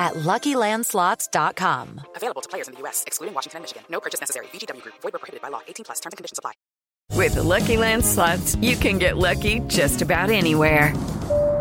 at LuckyLandSlots.com. Available to players in the U.S., excluding Washington and Michigan. No purchase necessary. VGW Group. Void where prohibited by law. 18+. Terms and conditions apply. With the Lucky Land Slots, you can get lucky just about anywhere.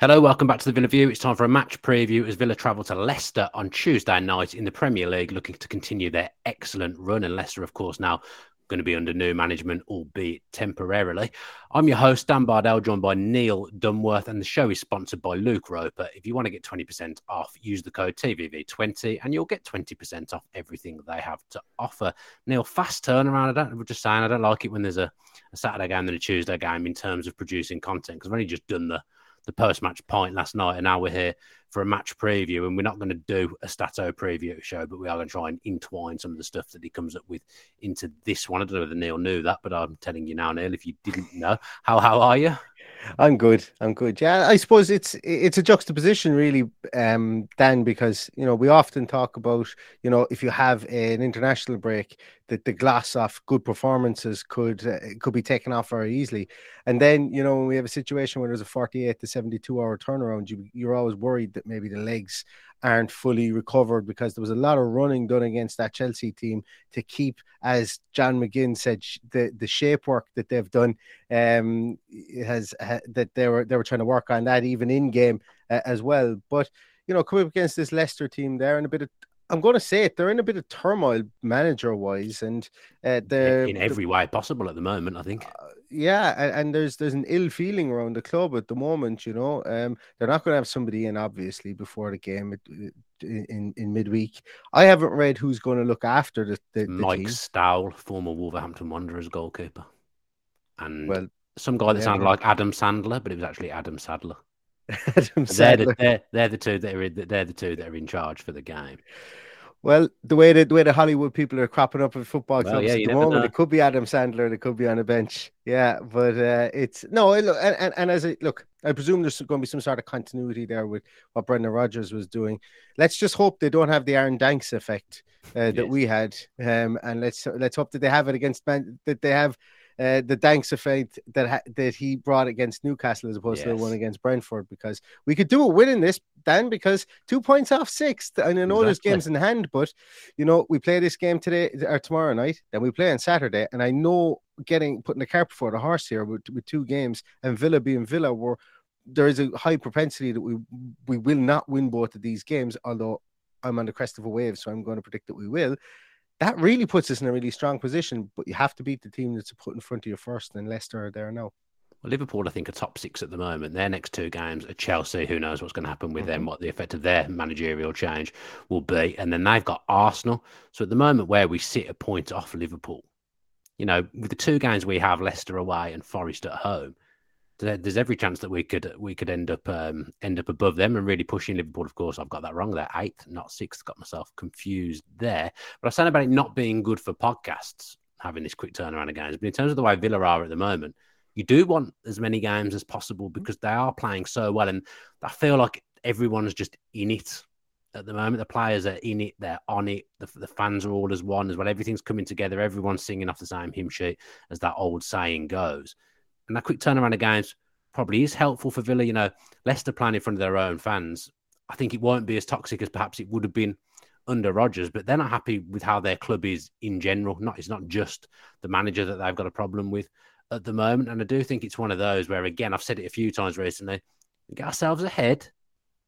Hello, welcome back to the Villa View. It's time for a match preview as Villa travel to Leicester on Tuesday night in the Premier League, looking to continue their excellent run. And Leicester, of course, now going to be under new management, albeit temporarily. I'm your host, Dan Bardell, joined by Neil Dunworth, and the show is sponsored by Luke Roper. If you want to get 20% off, use the code TVV20 and you'll get 20% off everything they have to offer. Neil, fast turnaround. We're just saying I don't like it when there's a Saturday game and a Tuesday game in terms of producing content, because I've only just done the post-match pint last night, and now we're here for a match preview. And we're not going to do a Stato preview show, but we are going to try and entwine some of the stuff that he comes up with into this one. I don't know whether Neil knew that, but I'm telling you now, Neil, if you didn't know. How are you? I'm good. Yeah, I suppose it's a juxtaposition, really, Dan, because, you know, we often talk about, you know, if you have an international break, that the gloss off good performances could be taken off very easily. And then, you know, when we have a situation where there's a 48 to 72 hour turnaround, you're always worried that maybe the legs aren't fully recovered, because there was a lot of running done against that Chelsea team to keep, as John McGinn said, the shape work that they've done, that they were trying to work on that even in game as well. But, you know, coming up against this Leicester team, they're in a bit of, I'm going to say it, they're in a bit of turmoil manager wise, and they're in every way possible at the moment, I think. And there's an ill feeling around the club at the moment, you know. They're not going to have somebody in, obviously, before the game in midweek. I haven't read who's going to look after the Mike team. Stowell, former Wolverhampton Wanderers goalkeeper, and some guy that sounded like Adam Sandler, but it was actually Adam Sadler. They're the two that are in charge for the game. Well, the way the Hollywood people are cropping up at football clubs at the moment, it could be Adam Sandler, it could be on a bench. Yeah, but I presume there's going to be some sort of continuity there with what Brendan Rodgers was doing. Let's just hope they don't have the Aaron Danks effect that we had, and let's hope that they have it against that they have. The Danks effect that he brought against Newcastle as opposed to the one against Brentford, because we could do a win in this, Dan, because 2 points off sixth, and I know there's games in hand, but, you know, we play this game today or tomorrow night, then we play on Saturday, and I know putting the cart before the horse here with two games and Villa being Villa, where there is a high propensity that we will not win both of these games, although I'm on the crest of a wave, so I'm going to predict that we will. That really puts us in a really strong position, but you have to beat the team that's put in front of you first, and Leicester are there now. Well, Liverpool, I think, are top six at the moment. Their next two games are Chelsea. Who knows what's going to happen with them, what the effect of their managerial change will be. And then they've got Arsenal. So at the moment where we sit a point off Liverpool, you know, with the two games we have, Leicester away and Forest at home, there's every chance that we could end up above them and really pushing Liverpool. Of course, I've got that wrong. They're 8th, not 6th. Got myself confused there. But I was saying about it not being good for podcasts, having this quick turnaround of games. But in terms of the way Villa are at the moment, you do want as many games as possible because they are playing so well. And I feel like everyone's just in it at the moment. The players are in it, they're on it. The fans are all as one as well. Everything's coming together. Everyone's singing off the same hymn sheet, as that old saying goes. And that quick turnaround of games probably is helpful for Villa. You know, Leicester playing in front of their own fans, I think it won't be as toxic as perhaps it would have been under Rodgers, but they're not happy with how their club is in general. It's not just the manager that they've got a problem with at the moment. And I do think it's one of those where, again, I've said it a few times recently, we get ourselves ahead,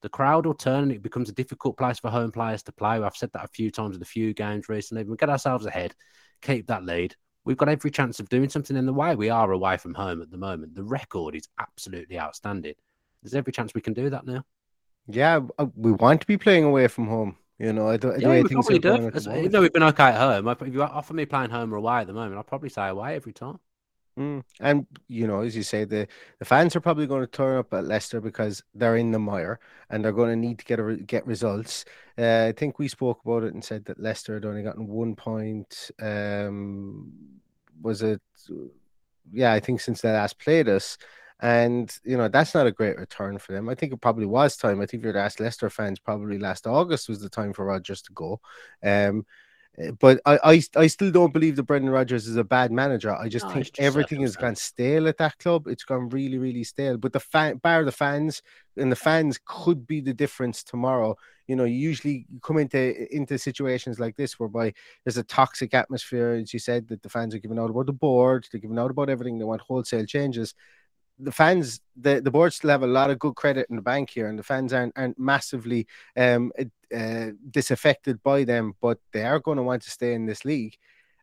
the crowd will turn and it becomes a difficult place for home players to play. I've said that a few times in a few games recently. We get ourselves ahead, keep that lead. We've got every chance of doing something. In the way we are away from home at the moment, the record is absolutely outstanding. There's every chance we can do that now. Yeah, we want to be playing away from home. You know, I probably do. Even though we've been okay at home, if you offer me playing home or away at the moment, I'll probably say away every time. And, you know, as you say, the fans are probably going to turn up at Leicester because they're in the mire and they're going to need to get results. I think we spoke about it and said that Leicester had only gotten 1 point. I think since they last played us. And, you know, that's not a great return for them. I think it probably was time. I think if you'd asked Leicester fans, probably last August was the time for Rodgers to go. But I still don't believe that Brendan Rodgers is a bad manager. I just think everything has gone stale at that club. It's gone really, really stale. But the fans, and the fans could be the difference tomorrow. You know, you usually come into situations like this whereby there's a toxic atmosphere, as you said, that the fans are giving out about the board, they're giving out about everything, they want wholesale changes. The fans, the board still have a lot of good credit in the bank here, and the fans aren't massively disaffected by them, but they are going to want to stay in this league.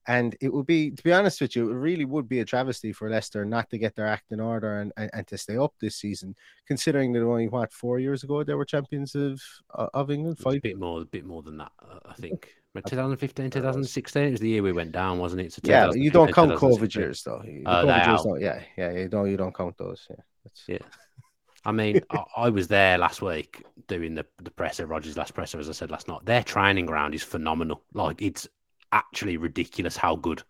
And it would be, to be honest with you, it really would be a travesty for Leicester not to get their act in order and to stay up this season, considering that only, 4 years ago they were champions of England? A bit more than that, I think. 2015, 2016, it was the year we went down, wasn't it? So yeah, you don't count COVID years, though. You don't count those. Yeah, I mean, I was there last week doing the presser, Rodgers' last presser, as I said last night. Their training ground is phenomenal. Like, it's actually ridiculous how good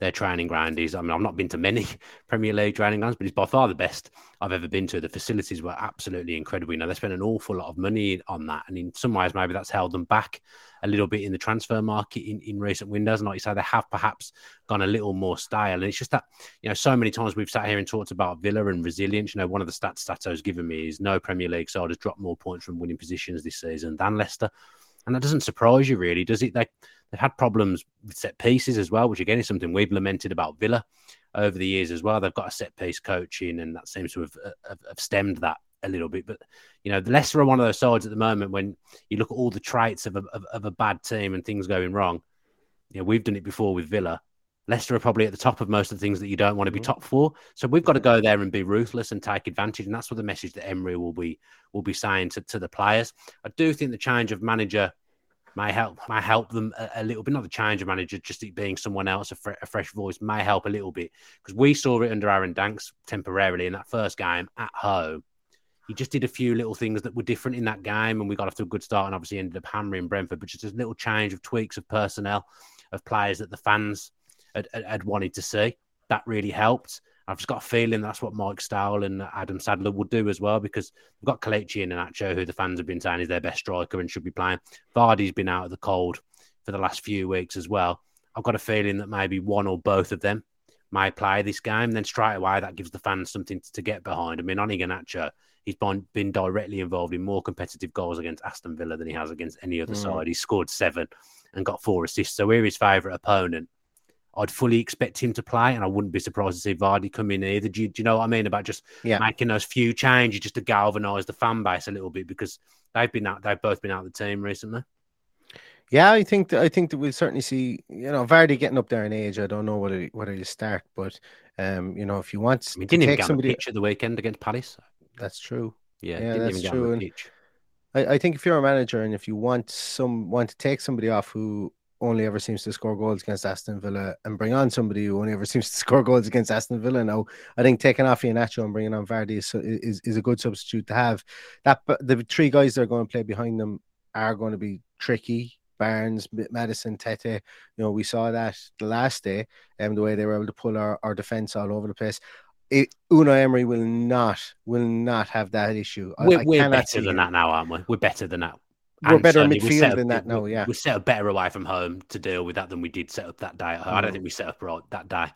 their training ground is. I mean, I've not been to many Premier League training grounds, but it's by far the best I've ever been to. The facilities were absolutely incredible. You know, they spent an awful lot of money on that. And in some ways, maybe that's held them back a little bit in the transfer market in recent windows. And like you say, they have perhaps gone a little more stale. And it's just that, you know, so many times we've sat here and talked about Villa and resilience. You know, one of the stats Stato's given me is no Premier League side has dropped more points from winning positions this season than Leicester. And that doesn't surprise you, really, does it? They've had problems with set pieces as well, which again is something we've lamented about Villa over the years as well. They've got a set piece coaching, and that seems to have stemmed that a little bit. But, you know, the Leicester are one of those sides at the moment when you look at all the traits of a bad team and things going wrong. You know, we've done it before with Villa. Leicester are probably at the top of most of the things that you don't want to be top for. So we've got to go there and be ruthless and take advantage. And that's what the message that Emery will be saying to the players. I do think the change of manager may help them a little bit. Not the change of manager, just it being someone else, a fresh voice may help a little bit. Because we saw it under Aaron Danks temporarily in that first game at home. He just did a few little things that were different in that game, and we got off to a good start and obviously ended up hammering Brentford. But just a little change of tweaks of personnel, of players that the fans had wanted to see. That really helped. I've just got a feeling that's what Mike Stowell and Adam Sadler would do as well, because we've got Kelechi Iheanacho, who the fans have been saying is their best striker and should be playing. Vardy's been out of the cold for the last few weeks as well. I've got a feeling that maybe one or both of them may play this game. Then straight away, that gives the fans something to get behind. I mean, on Iheanacho, he's been directly involved in more competitive goals against Aston Villa than he has against any other side. He scored 7 and got 4 assists. So we're his favourite opponent. I'd fully expect him to play, and I wouldn't be surprised to see Vardy come in either. Do you know what I mean? About just making those few changes just to galvanise the fan base a little bit, because they've both been out of the team recently. Yeah, I think that we'll certainly see, you know, Vardy getting up there in age. I don't know whether he'll start, but you know, if you want, I mean, didn't even get somebody on the pitch at the weekend against Palace. That's true. Yeah, didn't even get on the pitch. I think if you're a manager and if you want to take somebody off who only ever seems to score goals against Aston Villa, and bring on somebody who only ever seems to score goals against Aston Villa now. I think taking off Iheanacho and bringing on Vardy is a good substitute to have. That the three guys that are going to play behind them are going to be tricky. Barnes, Madison, Tete, you know, we saw that the last day, the way they were able to pull our defence all over the place. Unai Emery will not have that issue. We're better than that now, aren't we? We're better than that. We're better in midfield than that now, yeah. We set up better away from home to deal with that than we did set up that day. I don't think we set up that day,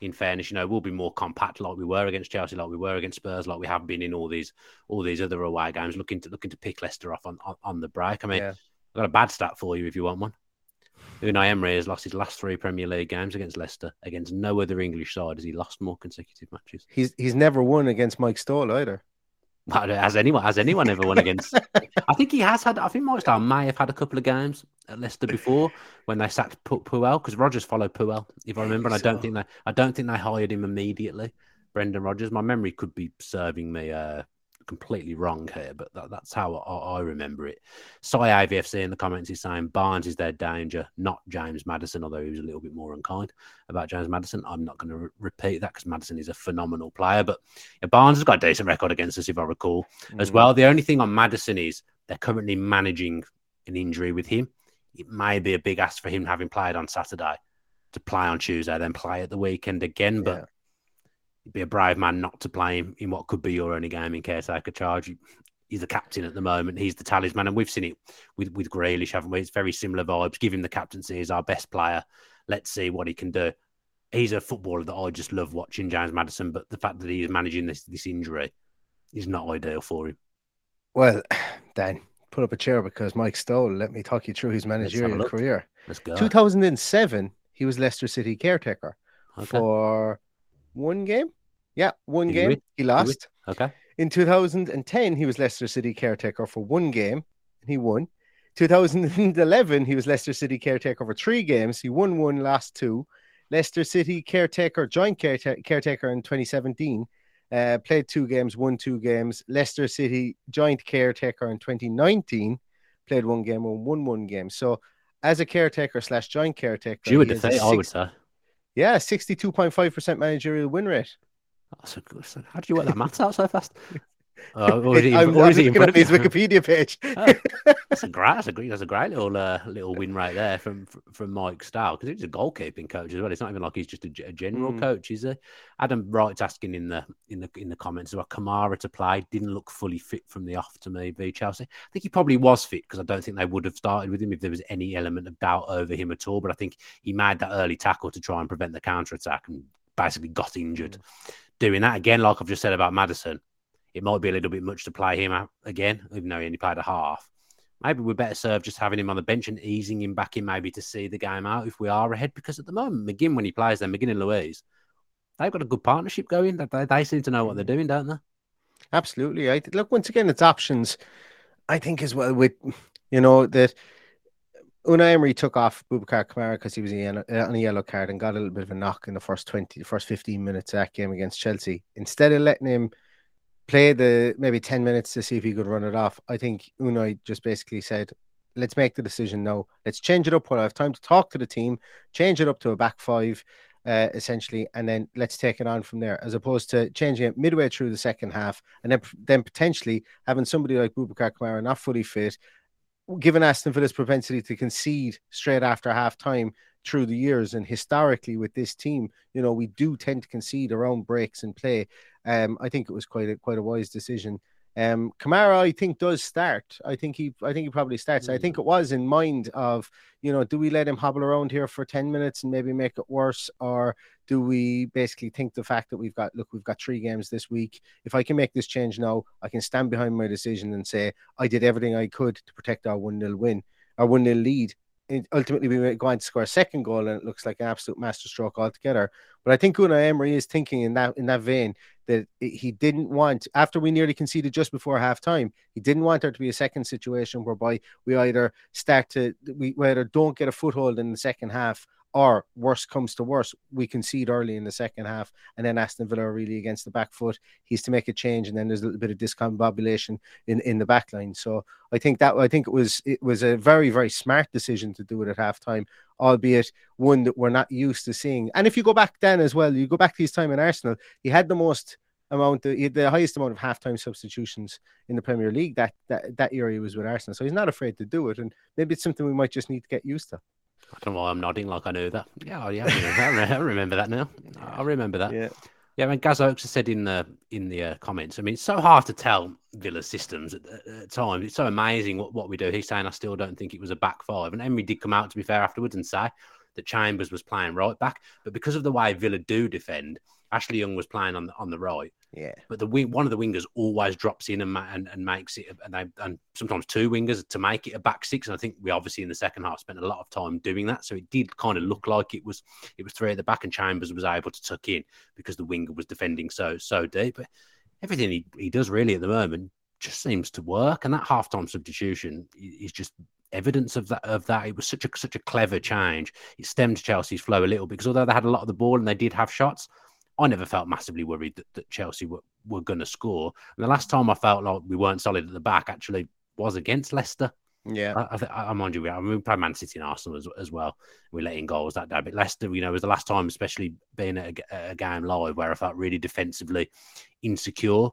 in fairness. You know, we'll be more compact like we were against Chelsea, like we were against Spurs, like we have been in all these other away games, looking to pick Leicester off on the break. I mean, yeah. I've got a bad stat for you if you want one. Unai Emery has lost his last three Premier League games against Leicester. Against no other English side has he lost more consecutive matches. He's never won against Mike Stowell either. Well, has anyone ever won against? I think he has had. I think Mike Stowell may have had a couple of games at Leicester before when they sacked Puel, because Rodgers followed Puel, if I remember. And I don't think they hired him immediately. Brendan Rodgers. My memory could be serving me completely wrong here, but that's how I remember it. AVFC in the comments is saying Barnes is their danger, not James Madison, although he was a little bit more unkind about James Madison. I'm not going to repeat that because Madison is a phenomenal player, but yeah, Barnes has got a decent record against us, if I recall, as well. The only thing on Madison is they're currently managing an injury with him. It may be a big ask for him, having played on Saturday, to play on Tuesday, then play at the weekend again, but yeah. You'd be a brave man not to play him in what could be your only game in caretaker charge. He's the captain at the moment. He's the talisman. And we've seen it with Grealish, haven't we? It's very similar vibes. Give him the captaincy. He's our best player. Let's see what he can do. He's a footballer that I just love watching, James Madison, but the fact that he is managing this injury is not ideal for him. Well, Dan, put up a chair because Mike Stowell, let me talk you through his managerial career. Let's go. 2007, he was Leicester City caretaker for... one game? Yeah, one game. He lost. Okay. In 2010, he was Leicester City caretaker for one game. He won. 2011, he was Leicester City caretaker for three games. He won one, lost two. Leicester City caretaker, joint caretaker in 2017. Played two games, won two games. Leicester City joint caretaker in 2019. Played one game, won one game. So, as a caretaker / joint caretaker... You would say, I would say. Yeah, 62.5% managerial win rate. That's a good. How do you work that maths out so fast? Or is it in front of his Wikipedia page? Oh, that's a great little win right there from Mike Stowell, because he's a goalkeeping coach as well. It's not even like he's just a general coach, is he? Adam Wright's asking in the comments about Kamara to play. Didn't look fully fit from the off to me, v Chelsea. I think he probably was fit, because I don't think they would have started with him if there was any element of doubt over him at all. But I think he made that early tackle to try and prevent the counter attack and basically got injured doing that again. Like I've just said about Madison. It might be a little bit much to play him out again, even though he only played a half. Maybe we're better served just having him on the bench and easing him back in, maybe to see the game out if we are ahead. Because at the moment, McGinn, when he plays there, McGinn and Luiz, they've got a good partnership going. They seem to know what they're doing, don't they? Absolutely. Look, once again, it's options, I think, as well. With, you know, that Unai Emery took off Boubacar Kamara because he was on a yellow card and got a little bit of a knock in the first 15 minutes of that game against Chelsea. Instead of letting him play the maybe 10 minutes to see if he could run it off, I think Unai just basically said, let's make the decision now. Let's change it up while I have time to talk to the team, change it up to a back five, essentially, and then let's take it on from there, as opposed to changing it midway through the second half and then potentially having somebody like Boubacar Kamara not fully fit, given Aston Villa's propensity to concede straight after half-time through the years. And historically with this team, you know, we do tend to concede around breaks and play. I think it was quite a wise decision. Kamara, I think, does start. I think he probably starts. I think it was in mind of, you know, do we let him hobble around here for 10 minutes and maybe make it worse? Or do we basically think the fact that we've got three games this week. If I can make this change now, I can stand behind my decision and say, I did everything I could to protect our 1-0 win, our 1-0 lead. And ultimately, we go on to score a second goal, and it looks like an absolute masterstroke altogether. But I think Unai Emery is thinking in that vein, that he didn't want, after we nearly conceded just before halftime, he didn't want there to be a second situation whereby we either don't get a foothold in the second half, or worst comes to worst, we concede early in the second half, and then Aston Villa are really against the back foot. He's to make a change, and then there's a little bit of discombobulation in the back line. So I think it was a very, very smart decision to do it at halftime, albeit one that we're not used to seeing. And if you go back then as well, you go back to his time in Arsenal, he had the highest amount of halftime substitutions in the Premier League that year he was with Arsenal. So he's not afraid to do it, and maybe it's something we might just need to get used to. I don't know why I'm nodding like I know that. Yeah, I remember that now. I remember that. Yeah, I mean, Gaz Oakes said in the comments, I mean, it's so hard to tell Villa's systems at times. It's so amazing what we do. He's saying, I still don't think it was a back five. And Emery did come out, to be fair, afterwards and say that Chambers was playing right back. But because of the way Villa do defend, Ashley Young was playing on the right. Yeah. But one of the wingers always drops in and makes it, and sometimes two wingers to make it a back six. And I think we obviously in the second half spent a lot of time doing that. So it did kind of look like it was three at the back, and Chambers was able to tuck in because the winger was defending so deep. But everything he does really at the moment just seems to work. And that halftime substitution is just evidence of that. It was such a clever change. It stemmed Chelsea's flow a little bit, because although they had a lot of the ball and they did have shots, I never felt massively worried that Chelsea were going to score. And the last time I felt like we weren't solid at the back actually was against Leicester. Yeah. I mind you, we played Man City and Arsenal as well. We let in goals that day. But Leicester, was the last time, especially being at a game live, where I felt really defensively insecure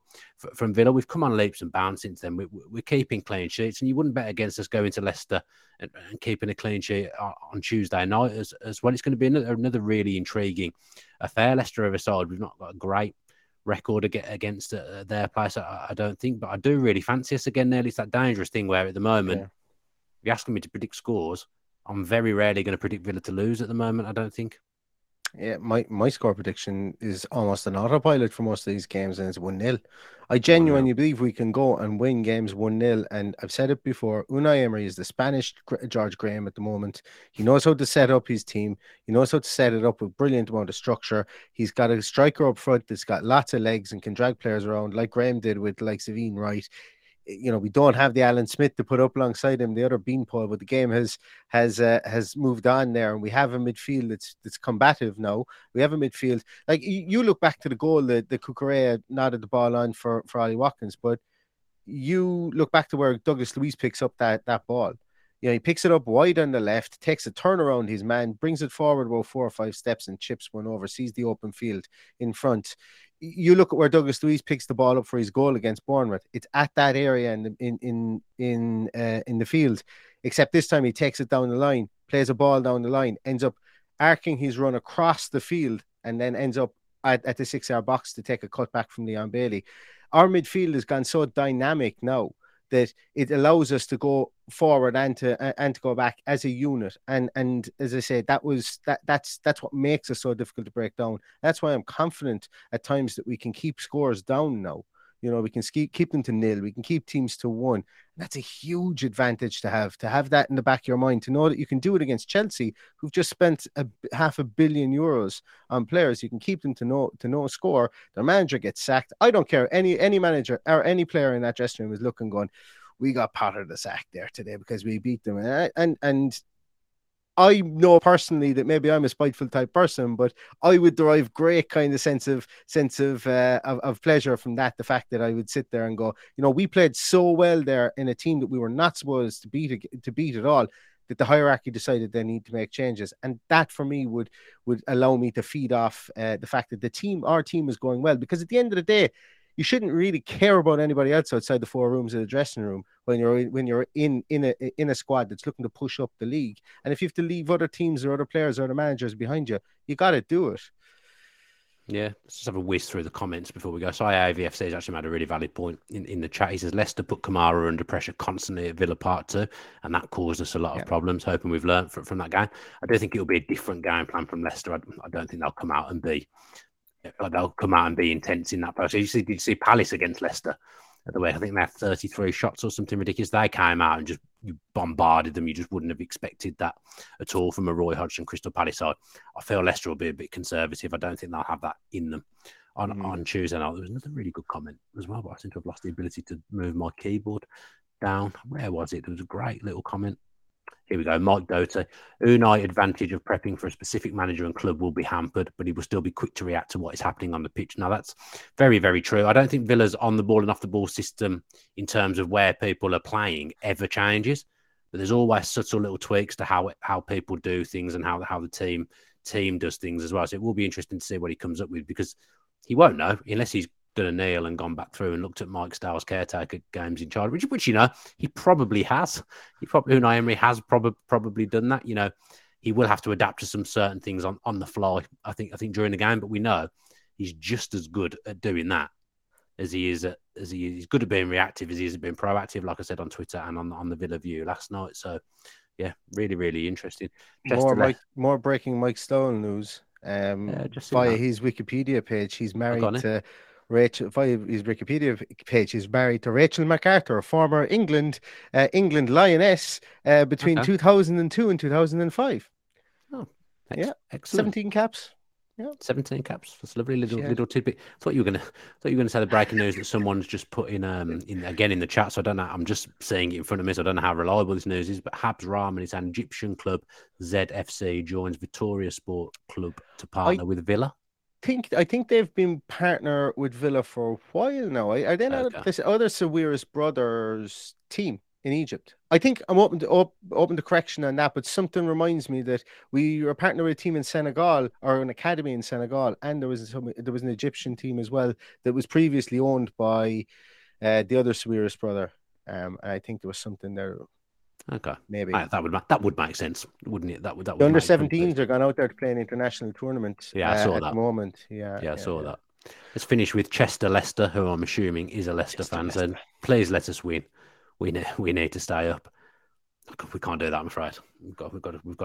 from Villa. We've come on leaps and bounds since then. We're keeping clean sheets, and you wouldn't bet against us going to Leicester and keeping a clean sheet on Tuesday night as well. It's going to be another really intriguing affair. Leicester are a side we've not got a great record against their place, I don't think, but I do really fancy us again. Nearly, it's that dangerous thing where at the moment, you're asking me to predict scores. I'm very rarely going to predict Villa to lose at the moment, I don't think. Yeah, my score prediction is almost an autopilot for most of these games, and it's 1-0. I genuinely believe we can go and win games 1-0, and I've said it before, Unai Emery is the Spanish George Graham at the moment. He knows how to set up his team. He knows how to set it up with brilliant amount of structure. He's got a striker up front that's got lots of legs and can drag players around, like Graham did with like Savine Wright. We don't have the Alan Smith to put up alongside him, the other beanpole, but the game has moved on there, and we have a midfield that's combative now. We have a midfield like you look back to the goal that the Cucurella nodded the ball on for Ollie Watkins, but you look back to where Douglas Luiz picks up that ball. He picks it up wide on the left, takes a turn around his man, brings it forward about 4 or 5 steps and chips one over, sees the open field in front. You look at where Douglas Luiz picks the ball up for his goal against Bournemouth. It's at that area in the field, except this time he takes it down the line, plays a ball down the line, ends up arcing his run across the field, and then ends up at the 6-yard box to take a cut back from Leon Bailey. Our midfield has gone so dynamic now that it allows us to go forward and to go back as a unit. And as I say, that's what makes us so difficult to break down. That's why I'm confident at times that we can keep scores down now. We can keep them to 0. We can keep teams to 1. That's a huge advantage to have that in the back of your mind, to know that you can do it against Chelsea, who've just spent €500 million on players. You can keep them to no score. Their manager gets sacked. I don't care. Any manager or any player in that dressing room is looking, going, we got Potter the sack there today because we beat them. And I know personally that maybe I'm a spiteful type person, but I would derive great kind of sense of pleasure from that. The fact that I would sit there and go, we played so well there in a team that we were not supposed to beat at all, that the hierarchy decided they need to make changes. And that for me would allow me to feed off the fact that our team is going well, because at the end of the day, you shouldn't really care about anybody else outside the four rooms of the dressing room when you're in a squad that's looking to push up the league. And if you have to leave other teams or other players or other managers behind you, you got to do it. Yeah, let's just have a whiz through the comments before we go. So IAVFC has actually made a really valid point in the chat. He says, Leicester put Kamara under pressure constantly at Villa Park 2, and that caused us a lot of problems, hoping we've learned from that game. I do think it'll be a different game plan from Leicester. I don't think they'll come out and be... Like they'll come out and be intense in that process. Did you see Palace against Leicester? By the way, I think they had 33 shots or something ridiculous. They came out and just bombarded them. You just wouldn't have expected that at all from a Roy Hodgson Crystal Palace side. I feel Leicester will be a bit conservative. I don't think they'll have that in them on Tuesday night. There was another really good comment as well, but I seem to have lost the ability to move my keyboard down. Where was it? There was a great little comment. Here we go. Mike Doty. Unai advantage of prepping for a specific manager and club will be hampered, but he will still be quick to react to what is happening on the pitch. Now, that's very, very true. I don't think Villa's on the ball and off the ball system in terms of where people are playing ever changes, but there's always subtle little tweaks to how people do things and how the team does things as well. So it will be interesting to see what he comes up with, because he won't know unless he's done a kneel and gone back through and looked at Mike Stowell's caretaker games in charge, which you know, he probably has. Unai Emery has probably done that. You know, he will have to adapt to some certain things on the fly, I think during the game, but we know he's just as good at doing that as he is he's good at being reactive as he is at being proactive, like I said on Twitter and on the Villa View last night. So yeah, really, really interesting. More breaking Mike Stowell news. Via his Wikipedia page, he's married to Rachel. Via his Wikipedia page, he's married to Rachel MacArthur, a former England Lioness, between 2002 and 2005. Oh, yeah, excellent. 17 caps. Yeah, 17 caps. That's a lovely little tidbit. Thought you were gonna say the breaking news that someone's just put in the chat. So I don't know. I'm just seeing it in front of me. So I don't know how reliable this news is. But Habs Rahman is an Egyptian club, ZFC, joins Victoria Sport Club to partner with Villa. I think they've been partner with Villa for a while now. Are they not this other Sawiris brothers team in Egypt? I think I'm open to correction on that, but something reminds me that we were a partner with a team in Senegal, or an academy in Senegal, and there was an Egyptian team as well that was previously owned by the other Sawiris brother. And I think there was something there. Okay, maybe that would make sense, wouldn't it? That would. The under 17s are going out there to play an international tournament. Yeah, I saw that at the moment. Yeah, I saw that. Let's finish with Chester Leicester, who I'm assuming is a Leicester fan. Said, please let us win. We need to stay up. We can't do that, I'm afraid. We've got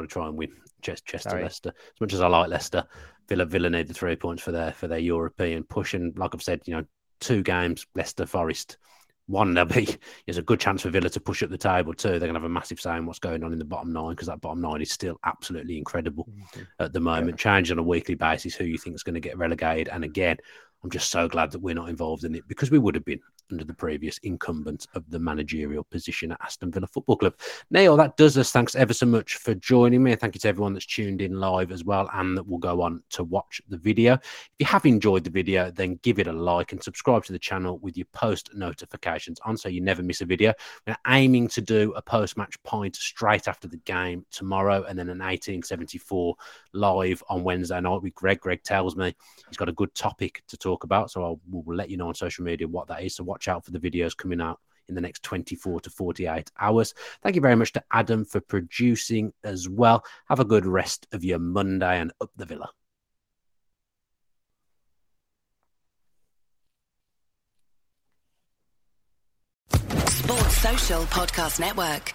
to try and win. Chester Leicester. As much as I like Leicester, Villa need the 3 points for their European push. And like I've said, you know, 2 games, Leicester Forest. 1, there's a good chance for Villa to push up the table. 2, they're going to have a massive say on what's going on in the bottom 9, because that bottom 9 is still absolutely incredible at the moment. Yeah. Change on a weekly basis who you think is going to get relegated. And again, I'm just so glad that we're not involved in it, because we would have been under the previous incumbent of the managerial position at Aston Villa Football Club. Neil, that does us. Thanks ever so much for joining me. Thank you to everyone that's tuned in live as well and that will go on to watch the video. If you have enjoyed the video, then give it a like and subscribe to the channel with your post notifications on so you never miss a video. We're aiming to do a post-match pint straight after the game tomorrow, and then an 1874 live on Wednesday night with Greg. Greg tells me he's got a good topic to talk about, so we'll let you know on social media what that is. So watch out for the videos coming out in the next 24 to 48 hours. Thank you very much to Adam for producing as well. Have a good rest of your Monday, and up the Villa. Sports Social Podcast Network.